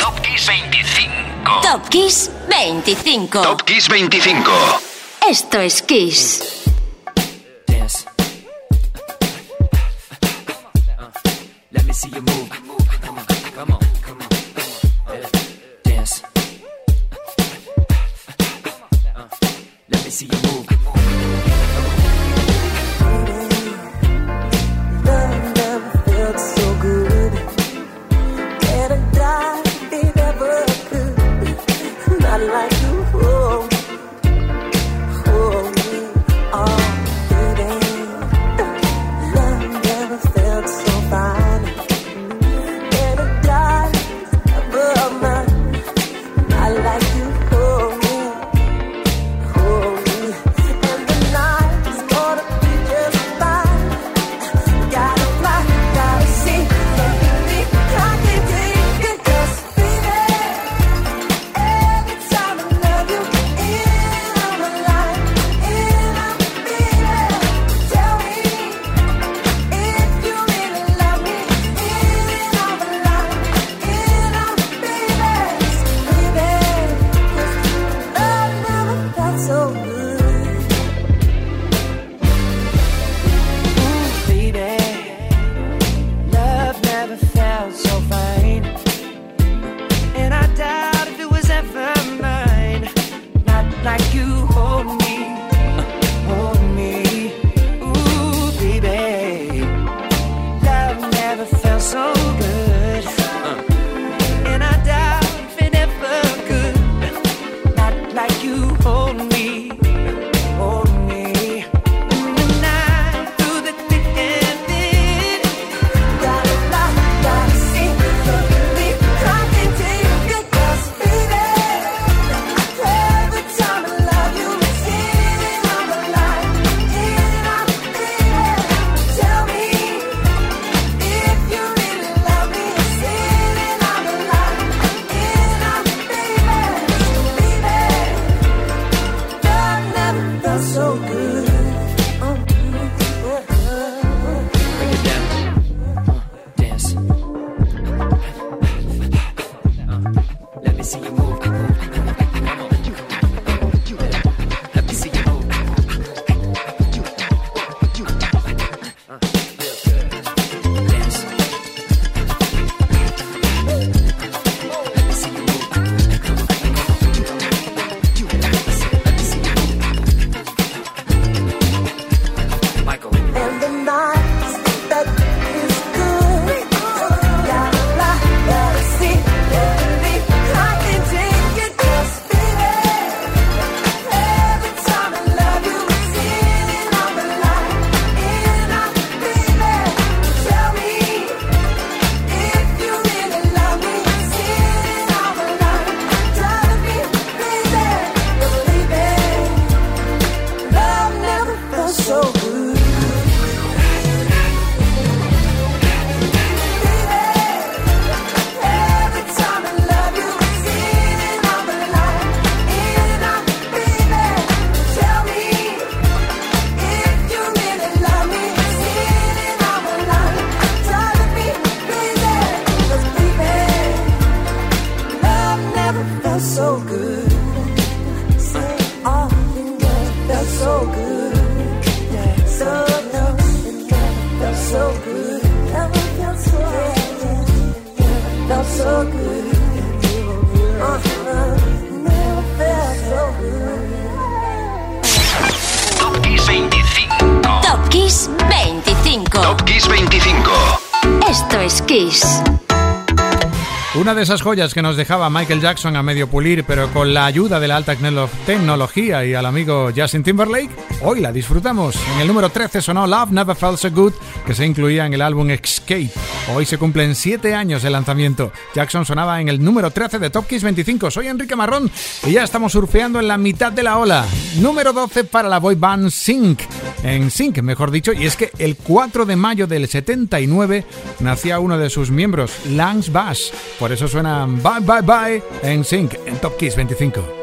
Top Kiss 25. Top Kiss 25. Top Kiss 25. Esto es Kiss. Dance. Let me see you move. Come on, come on, come on, come on. Dance. Let me see you move. Una de esas joyas que nos dejaba Michael Jackson a medio pulir, pero con la ayuda de la alta tecnología y al amigo Justin Timberlake, hoy la disfrutamos. En el número 13 sonó Love Never Felt So Good, que se incluía en el álbum Escape. Hoy se cumplen 7 años de lanzamiento. Jackson sonaba en el número 13 de Top Kiss 25. Soy Enrique Marrón y ya estamos surfeando en la mitad de la ola. Número 12 para la boy band NSYNC, mejor dicho, y es que el 4 de mayo del 79 nacía uno de sus miembros, Lance Bass. Por eso suenan Bye Bye Bye NSYNC en Top Kiss 25.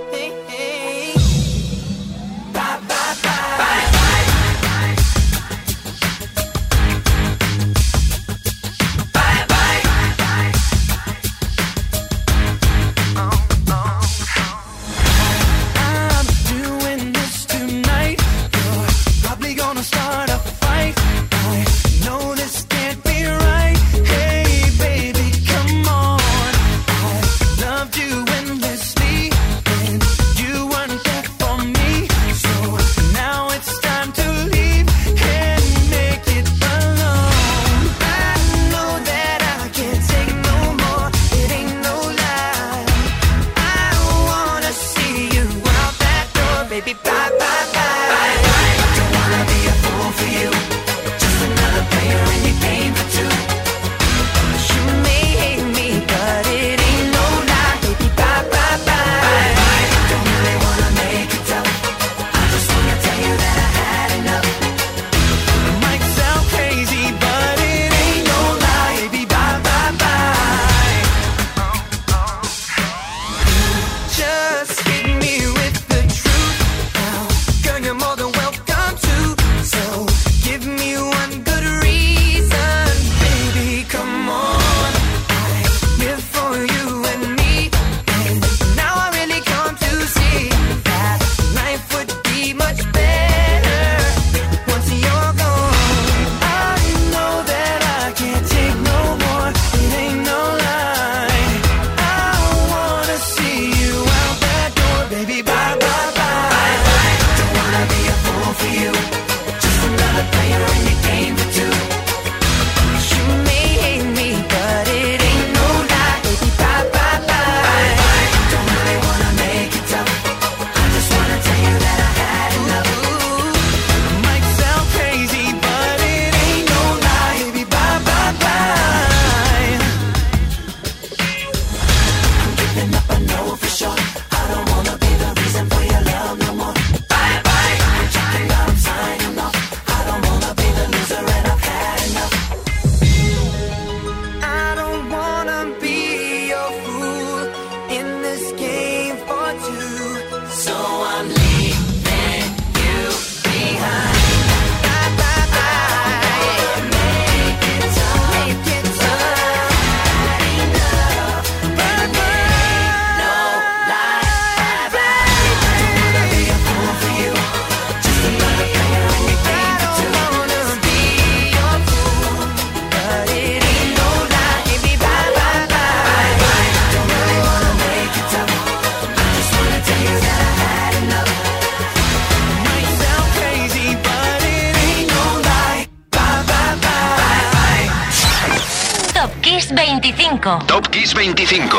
25. Top Kiss 25.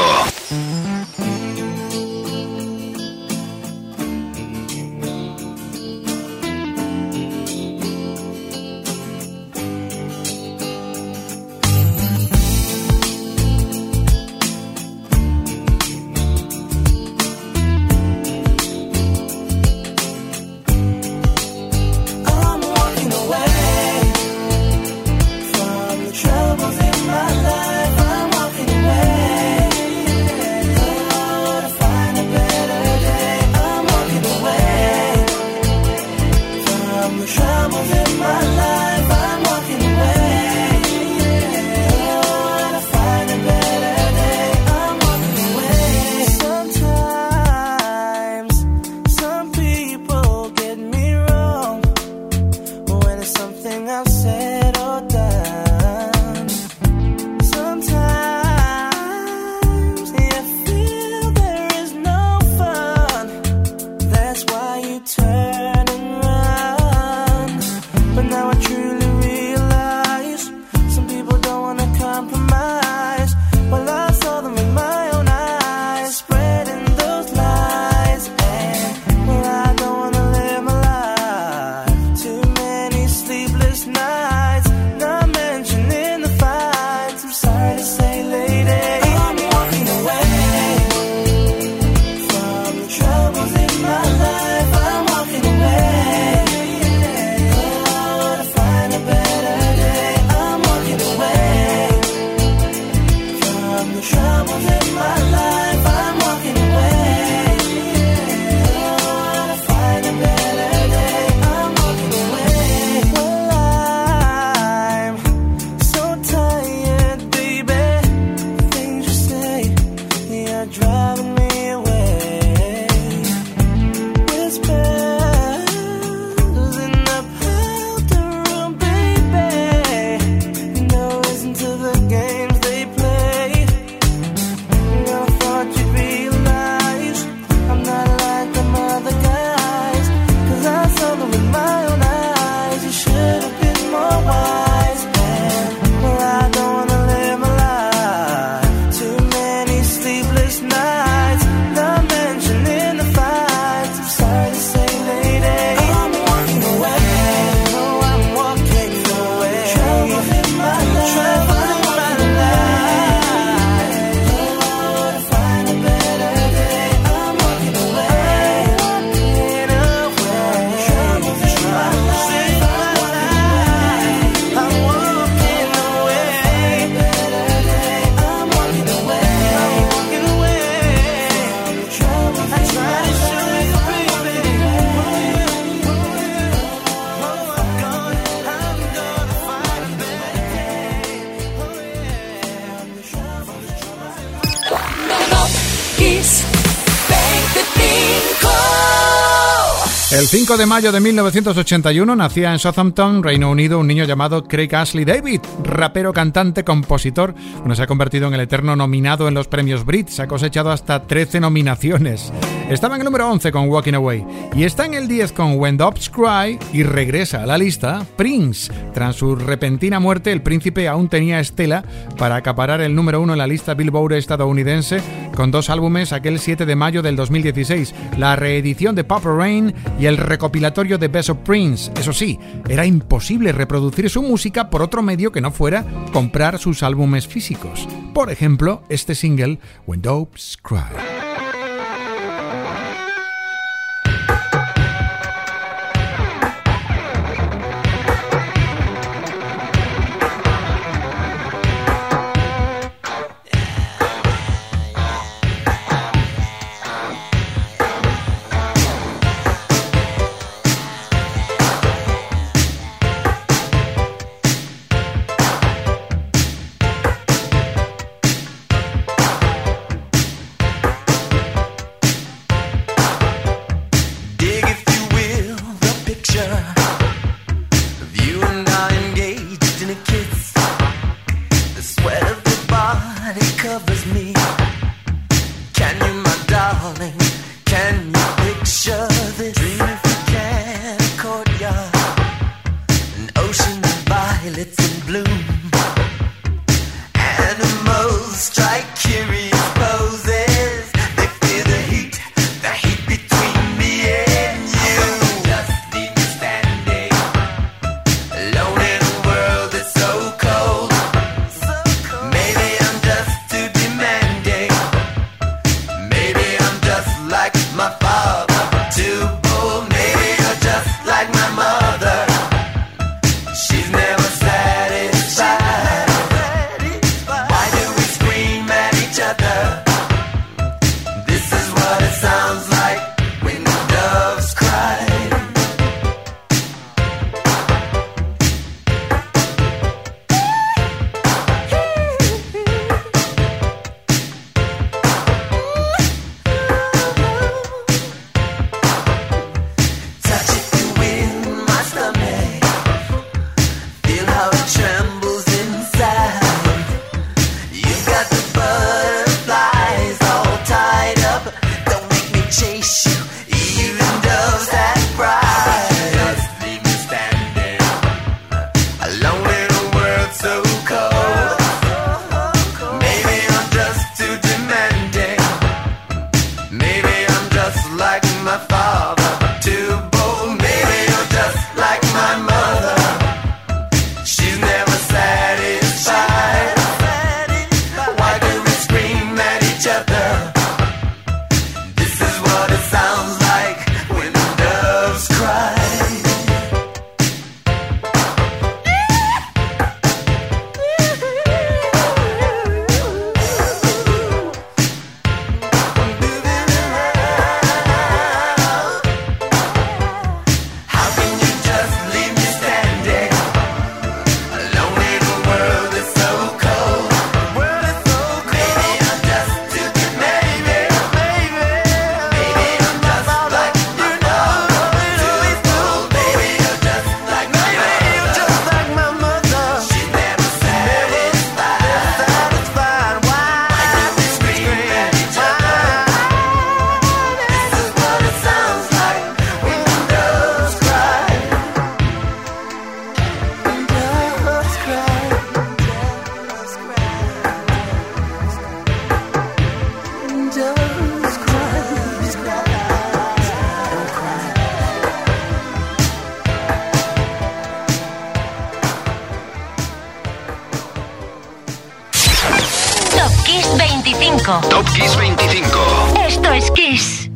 El 5 de mayo de 1981 nacía en Southampton, Reino Unido, un niño llamado Craig Ashley David, rapero, cantante, compositor. Bueno, se ha convertido en el eterno nominado en los premios Brit, se ha cosechado hasta 13 nominaciones. Estaba en el número 11 con Walking Away y está en el 10 con When Doves Cry y regresa a la lista Prince. Tras su repentina muerte, el príncipe aún tenía estela para acaparar el número 1 en la lista Billboard estadounidense con dos álbumes aquel 7 de mayo del 2016, la reedición de Purple Rain y el recopilatorio de Best of Prince. Eso sí, era imposible reproducir su música por otro medio que no fuera comprar sus álbumes físicos. Por ejemplo, este single, When Doves Cry. Animals 25. Top Kiss 25. Esto es Kiss.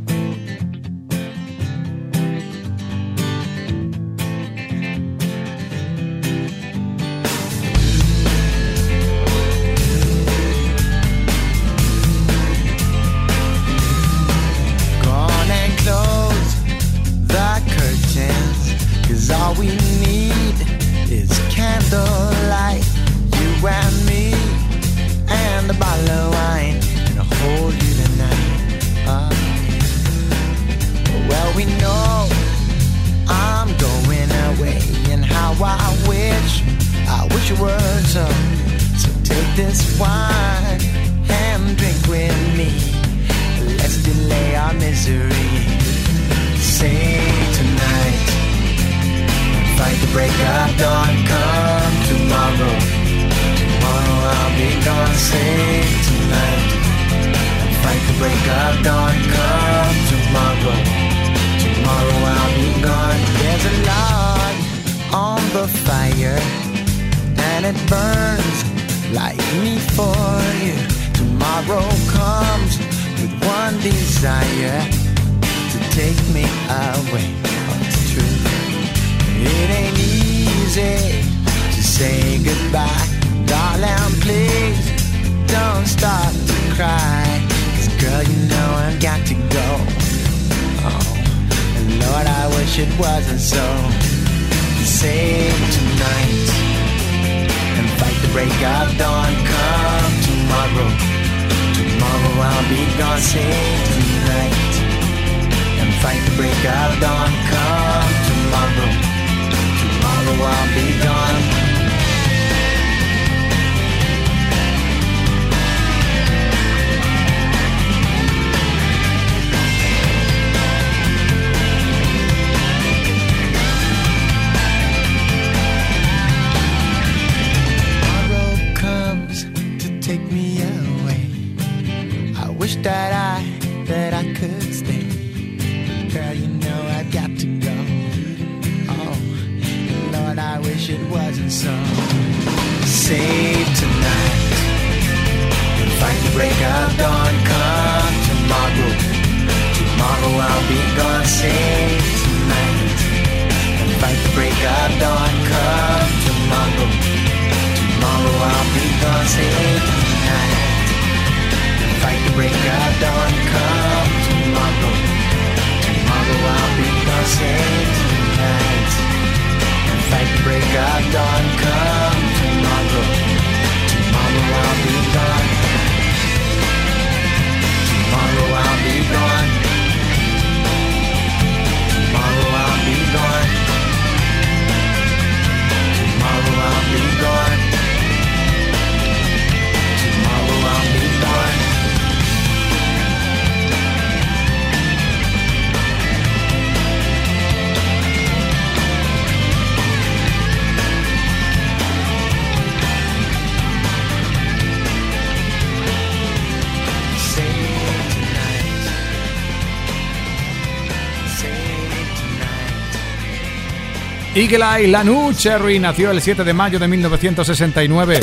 Eagle Eye Lanu Cherry nació el 7 de mayo de 1969.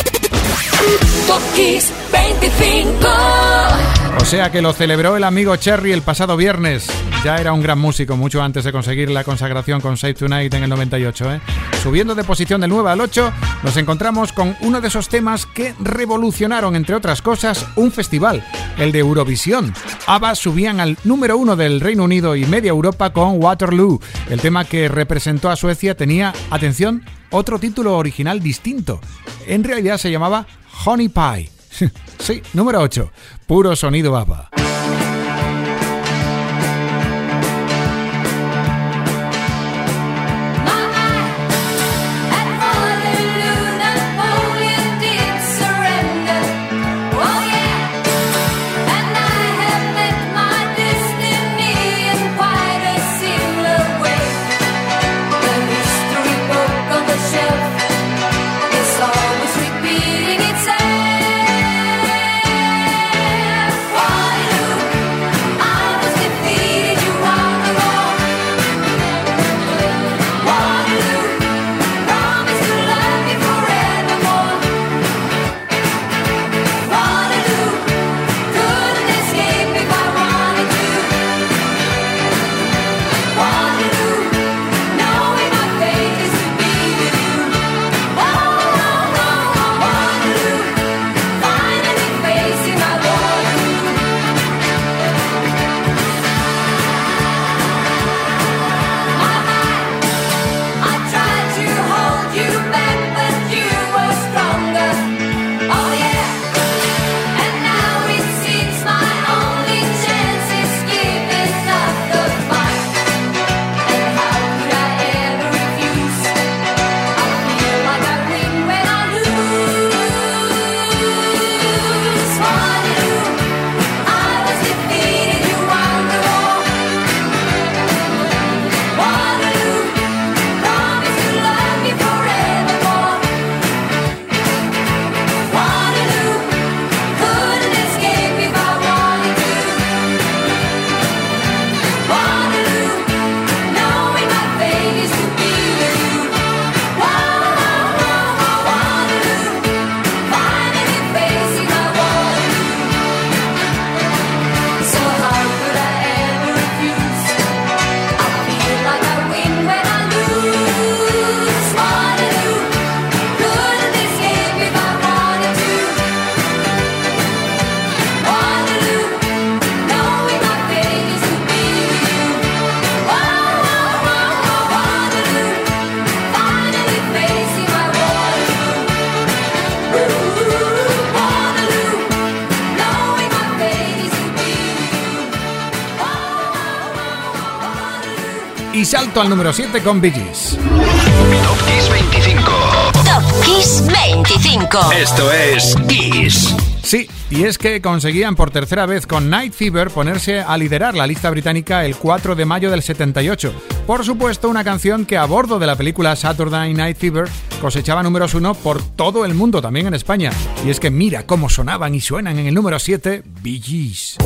Top Kiss 25. O sea que lo celebró el amigo Cherry el pasado viernes. Ya era un gran músico mucho antes de conseguir la consagración con Save Tonight en el 98, ¿eh? Subiendo de posición del 9 al 8, nos encontramos con uno de esos temas que revolucionaron, entre otras cosas, un festival, el de Eurovisión. ABBA subían al número 1 del Reino Unido y media Europa con Waterloo. El tema que representó a Suecia tenía, atención, otro título original distinto. En realidad se llamaba Honey Pie. Sí, número 8. Puro sonido ABBA. Why y salto al número 7 con Bee Gees. Top Kiss 25. Top Kiss 25. Esto es Kiss. Sí, y es que conseguían por tercera vez con Night Fever ponerse a liderar la lista británica el 4 de mayo del 78. Por supuesto, una canción que a bordo de la película Saturday Night Fever cosechaba números 1 por todo el mundo, también en España. Y es que mira cómo sonaban y suenan en el número 7, Bee Gees.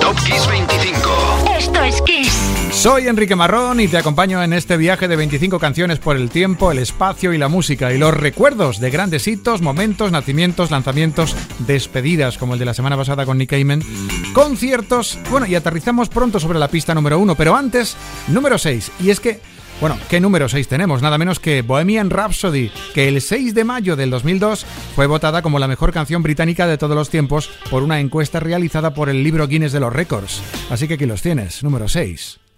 Top Kiss 25. Esto es Kiss. Soy Enrique Marrón y te acompaño en este viaje de 25 canciones por el tiempo, el espacio y la música y los recuerdos de grandes hitos, momentos, nacimientos, lanzamientos, despedidas como el de la semana pasada con Nick Cayman, conciertos. Bueno, y aterrizamos pronto sobre la pista número 1, pero antes, número 6. Y es que, bueno, ¿qué número 6 tenemos? Nada menos que Bohemian Rhapsody, que el 6 de mayo del 2002 fue votada como la mejor canción británica de todos los tiempos por una encuesta realizada por el libro Guinness de los récords. Así que aquí los tienes, número 6,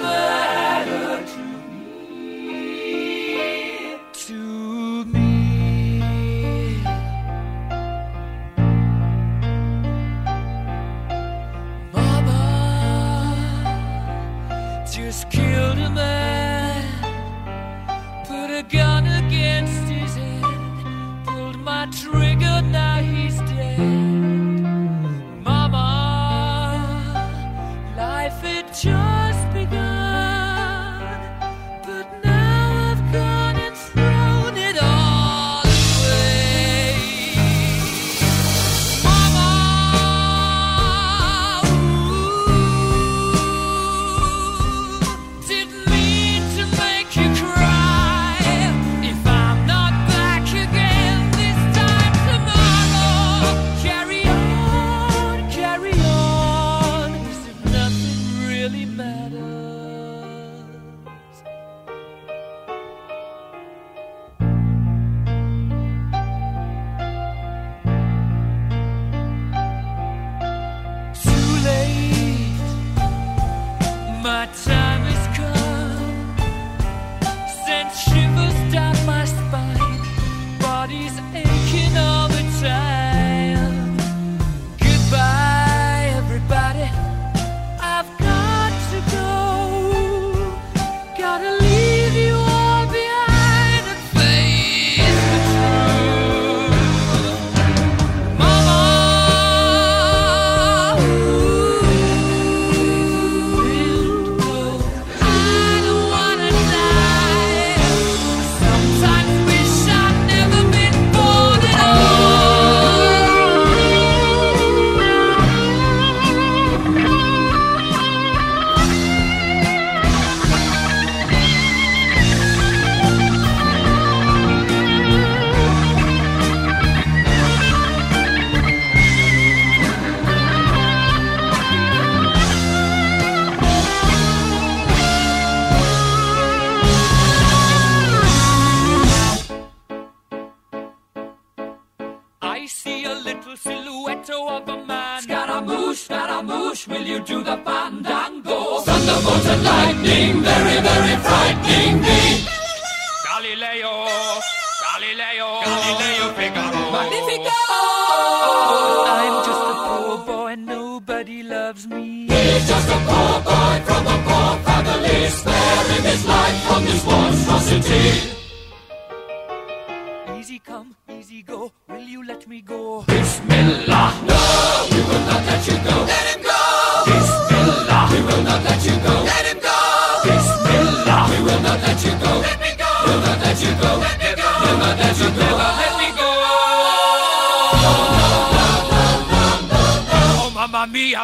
matter to me. To me. Mama just killed a man, put a gun against his head. My trigger, now he's dead. Mama, life had just begun, but now I've gone and thrown it all away. Mama, ooh, didn't mean to make you cry. If I'm not back again.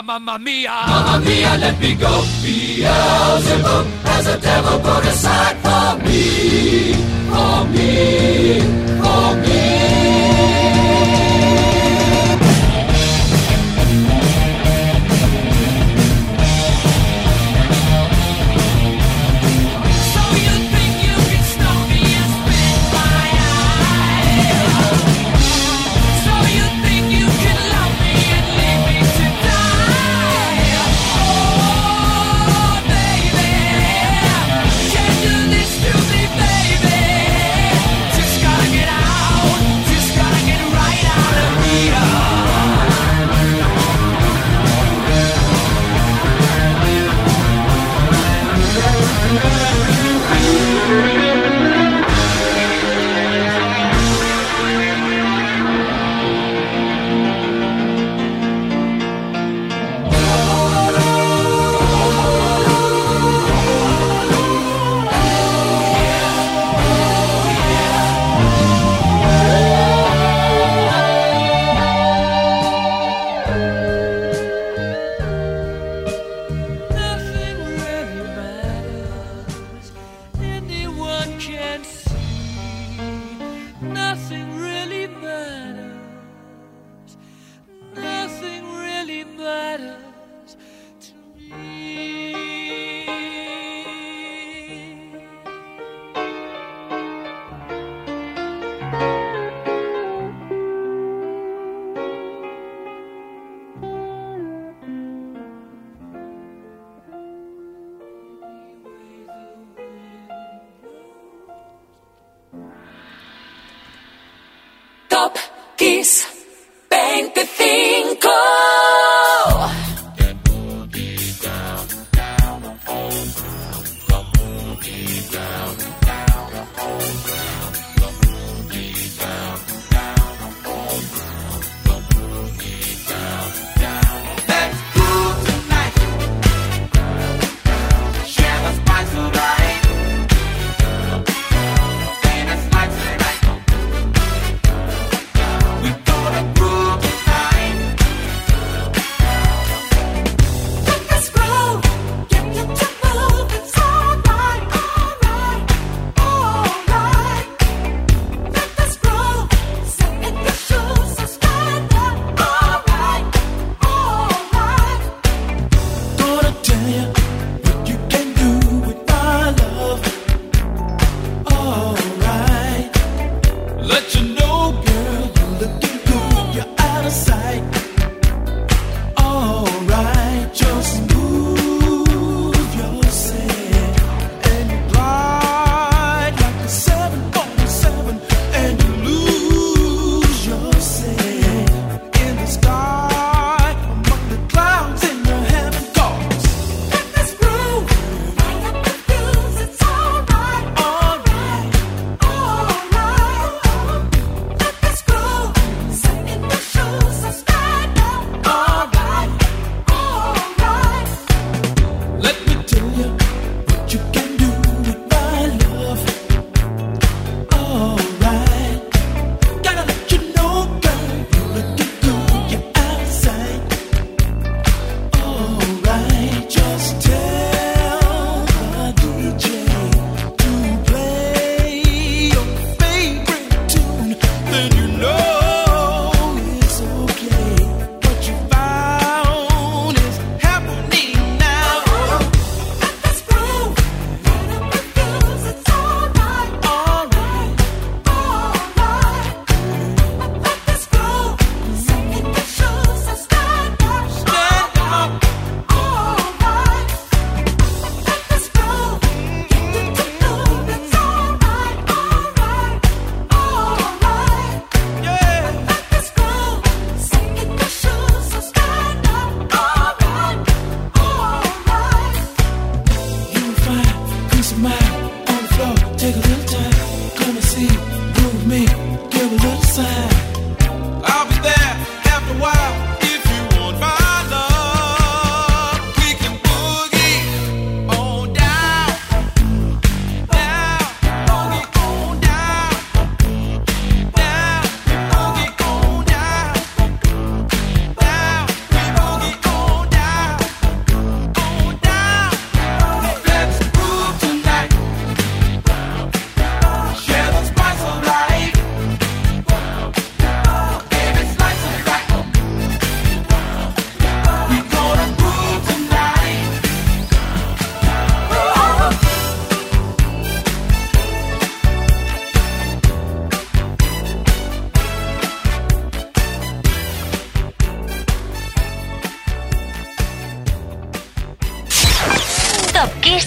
Mamma mia, mamma mia, let me go. Beelzebub has a devil put aside for me, for me, for me. So you think you can stop me and spit my eye? So you think you can love me and leave me to die?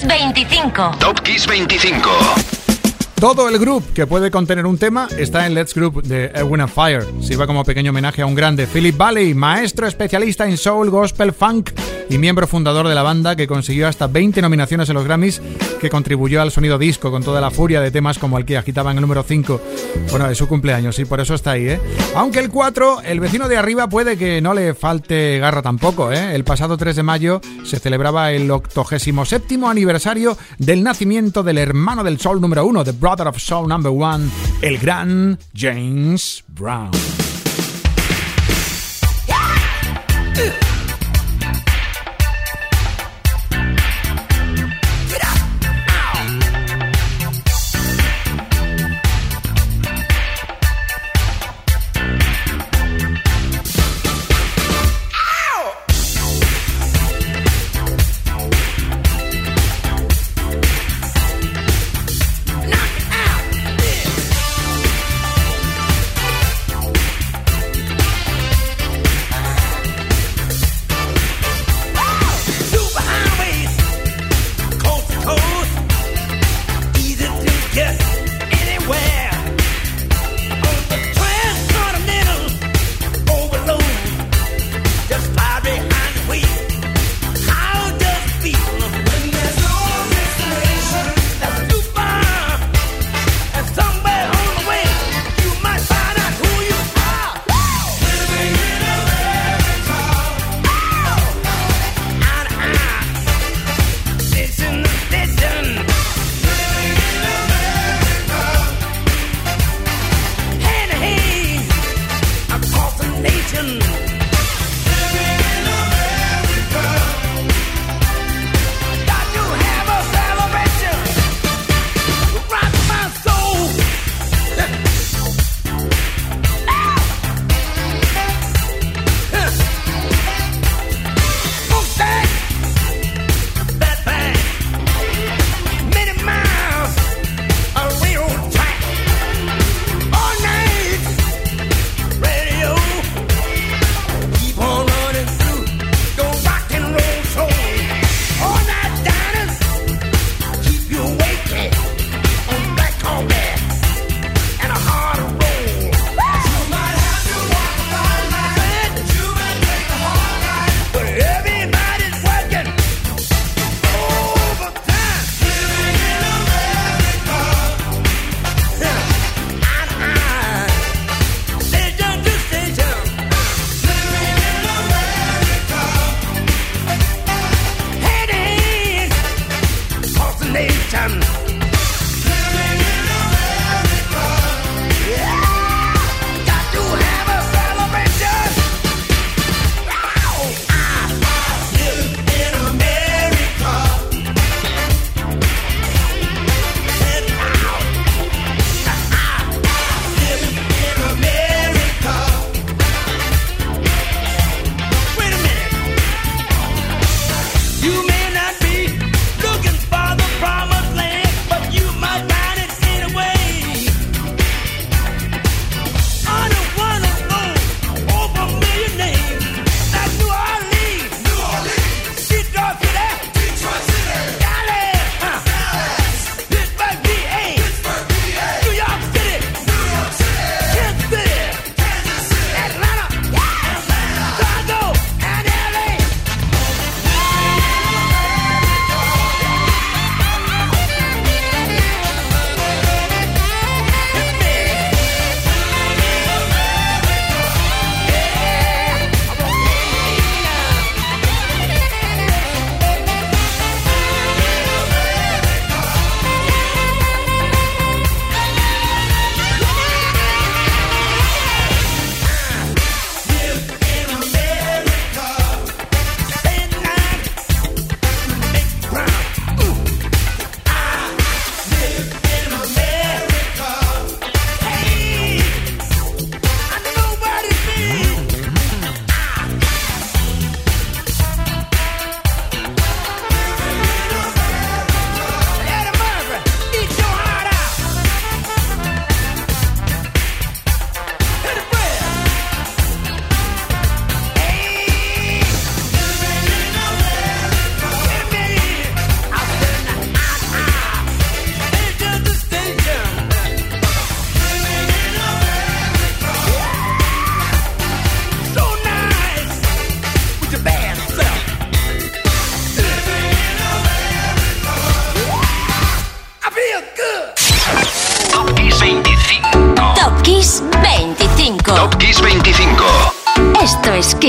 25. Top Kiss 25. Todo el grupo que puede contener un tema está en Let's Group de Earth, Wind and Fire. Sirva como pequeño homenaje a un grande, Philip Bailey, maestro especialista en soul, gospel, funk y miembro fundador de la banda que consiguió hasta 20 nominaciones en los Grammys, que contribuyó al sonido disco con toda la furia de temas como el que agitaban el número 5. Bueno, es su cumpleaños y por eso está ahí, ¿eh? Aunque el 4, el vecino de arriba, puede que no le falte garra tampoco, ¿eh? El pasado 3 de mayo se celebraba el 87º aniversario del nacimiento del hermano del soul número 1, de Brother of Soul Number One, el gran James Brown.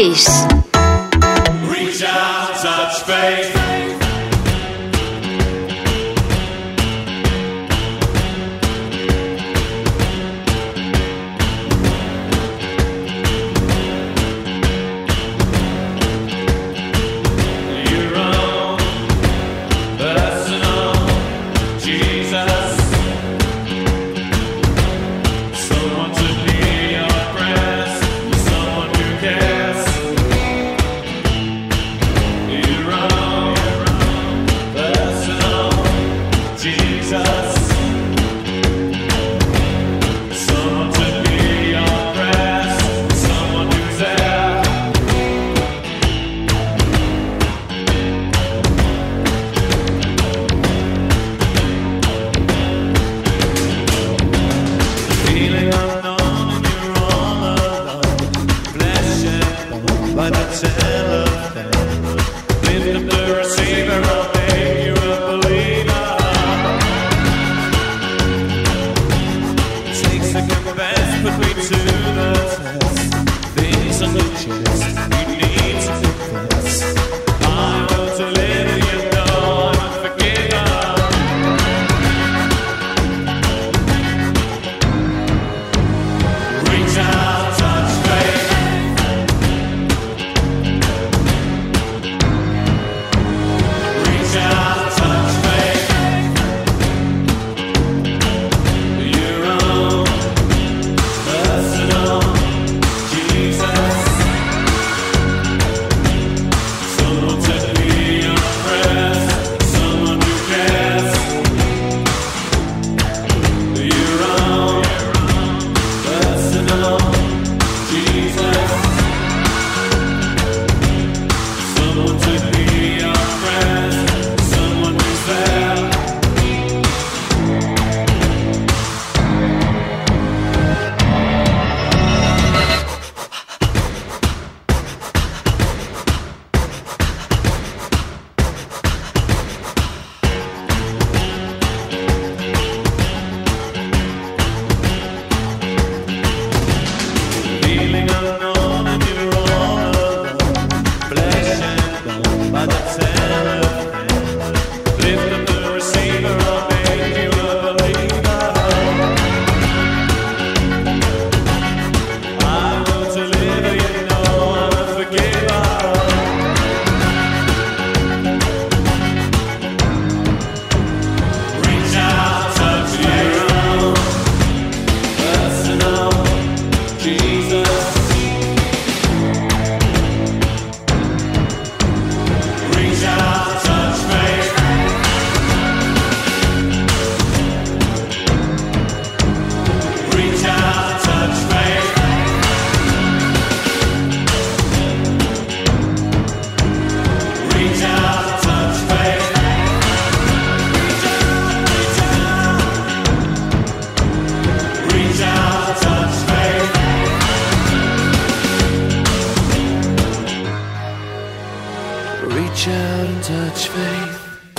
Kiss. Reach out, touch faith.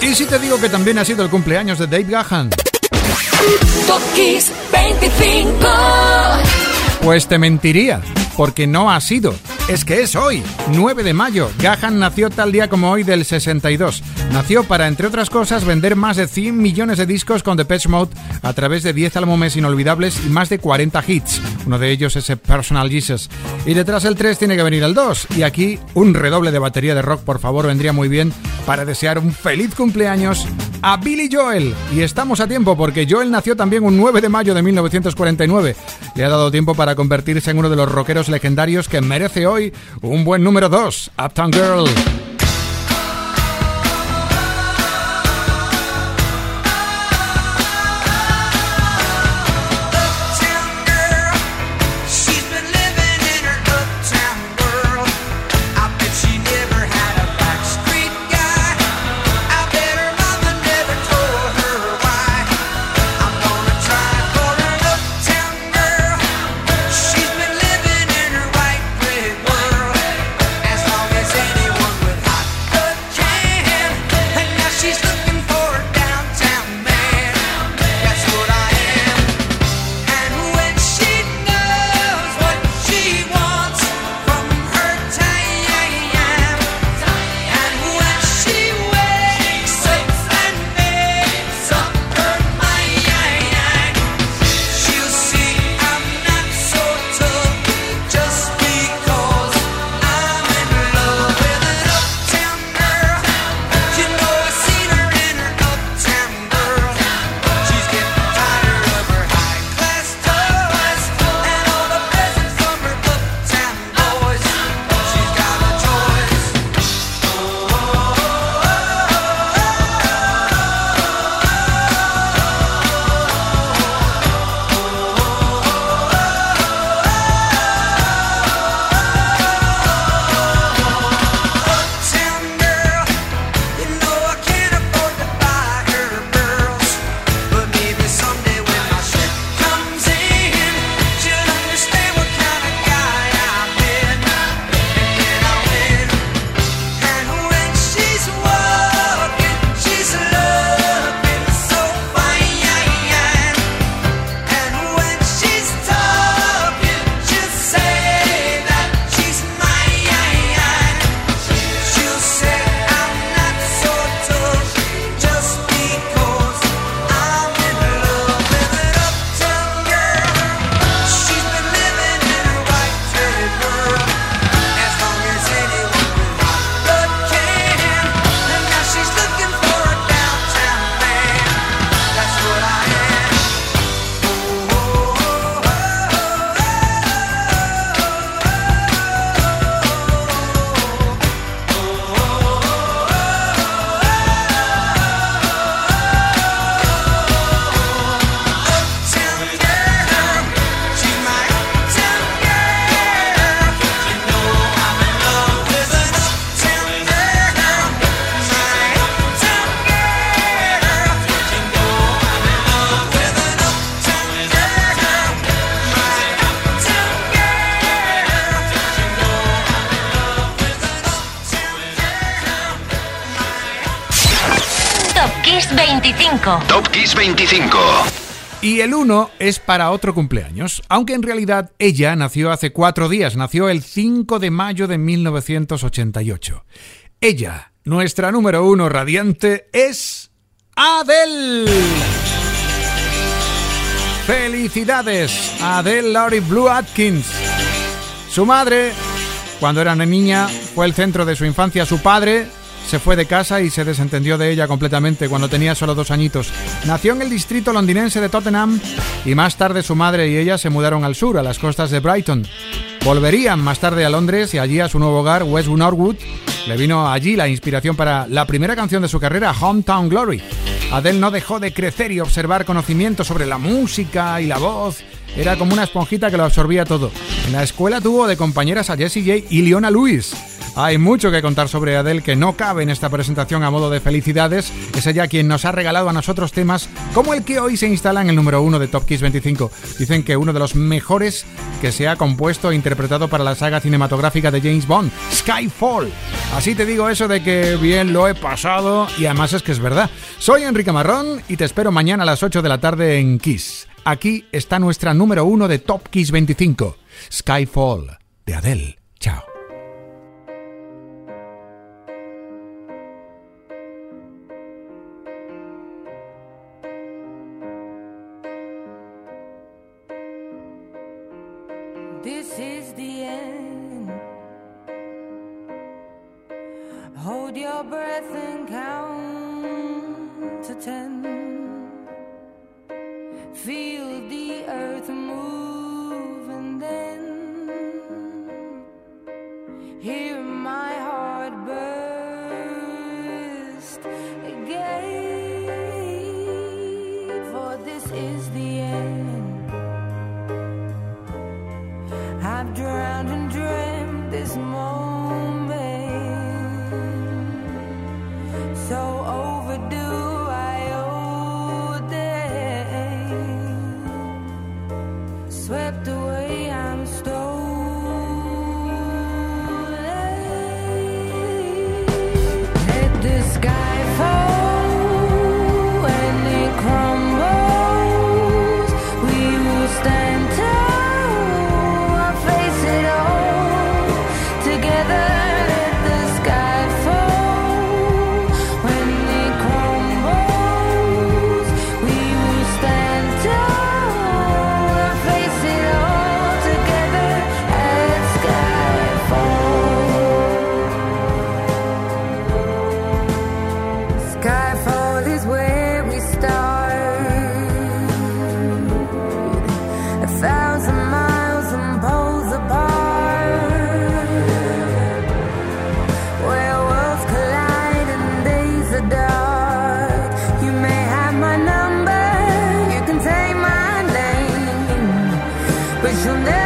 Y si te digo que también ha sido el cumpleaños de Dave Gahan. Top Kiss 25. Pues te mentiría, porque no ha sido. Es que es hoy, 9 de mayo. Gahan nació tal día como hoy del 62. Nació para, entre otras cosas, vender más de 100 millones de discos con Depeche Mode a través de 10 álbumes inolvidables y más de 40 hits. Uno de ellos es Personal Jesus. Y detrás del 3 tiene que venir el 2. Y aquí, un redoble de batería de rock, por favor, vendría muy bien para desear un feliz cumpleaños a Billy Joel. Y estamos a tiempo porque Joel nació también un 9 de mayo de 1949. Le ha dado tiempo para convertirse en uno de los rockeros legendarios que merece hoy un buen número 2, Uptown Girl. With 25. Top Kiss 25. Y el 1 es para otro cumpleaños, aunque en realidad ella nació hace 4 días, nació el 5 de mayo de 1988. Ella, nuestra número 1 radiante, es Adele. ¡Felicidades, Adele Laurie Blue Atkins! Su madre, cuando era una niña, fue el centro de su infancia. Su padre se fue de casa y se desentendió de ella completamente cuando tenía solo 2 añitos. Nació en el distrito londinense de Tottenham y más tarde su madre y ella se mudaron al sur, a las costas de Brighton. Volverían más tarde a Londres y allí a su nuevo hogar, West Norwood. Le vino allí la inspiración para la primera canción de su carrera, Hometown Glory. Adele no dejó de crecer y observar conocimientos sobre la música y la voz. Era como una esponjita que lo absorbía todo. En la escuela tuvo de compañeras a Jessie J y Leona Lewis. Hay mucho que contar sobre Adele que no cabe en esta presentación a modo de felicidades. Es ella quien nos ha regalado a nosotros temas como el que hoy se instala en el número 1 de Top Kiss 25. Dicen que uno de los mejores que se ha compuesto e interpretado para la saga cinematográfica de James Bond, Skyfall. Así te digo eso de que bien lo he pasado, y además es que es verdad. Soy Enrique Marrón y te espero mañana a las 8 de la tarde en Kiss. Aquí está nuestra número 1 de Top Kiss 25, Skyfall, de Adele. Chao. This is the end. Hold your breath and count to 10. Feel the earth move and then hear my heart burst again. For this is the end. I've drowned and dreamt this moment, so overdue I owe them. Swept away, I'm stolen. Let the sky fall and it crumbles. We will stand tall. You'll never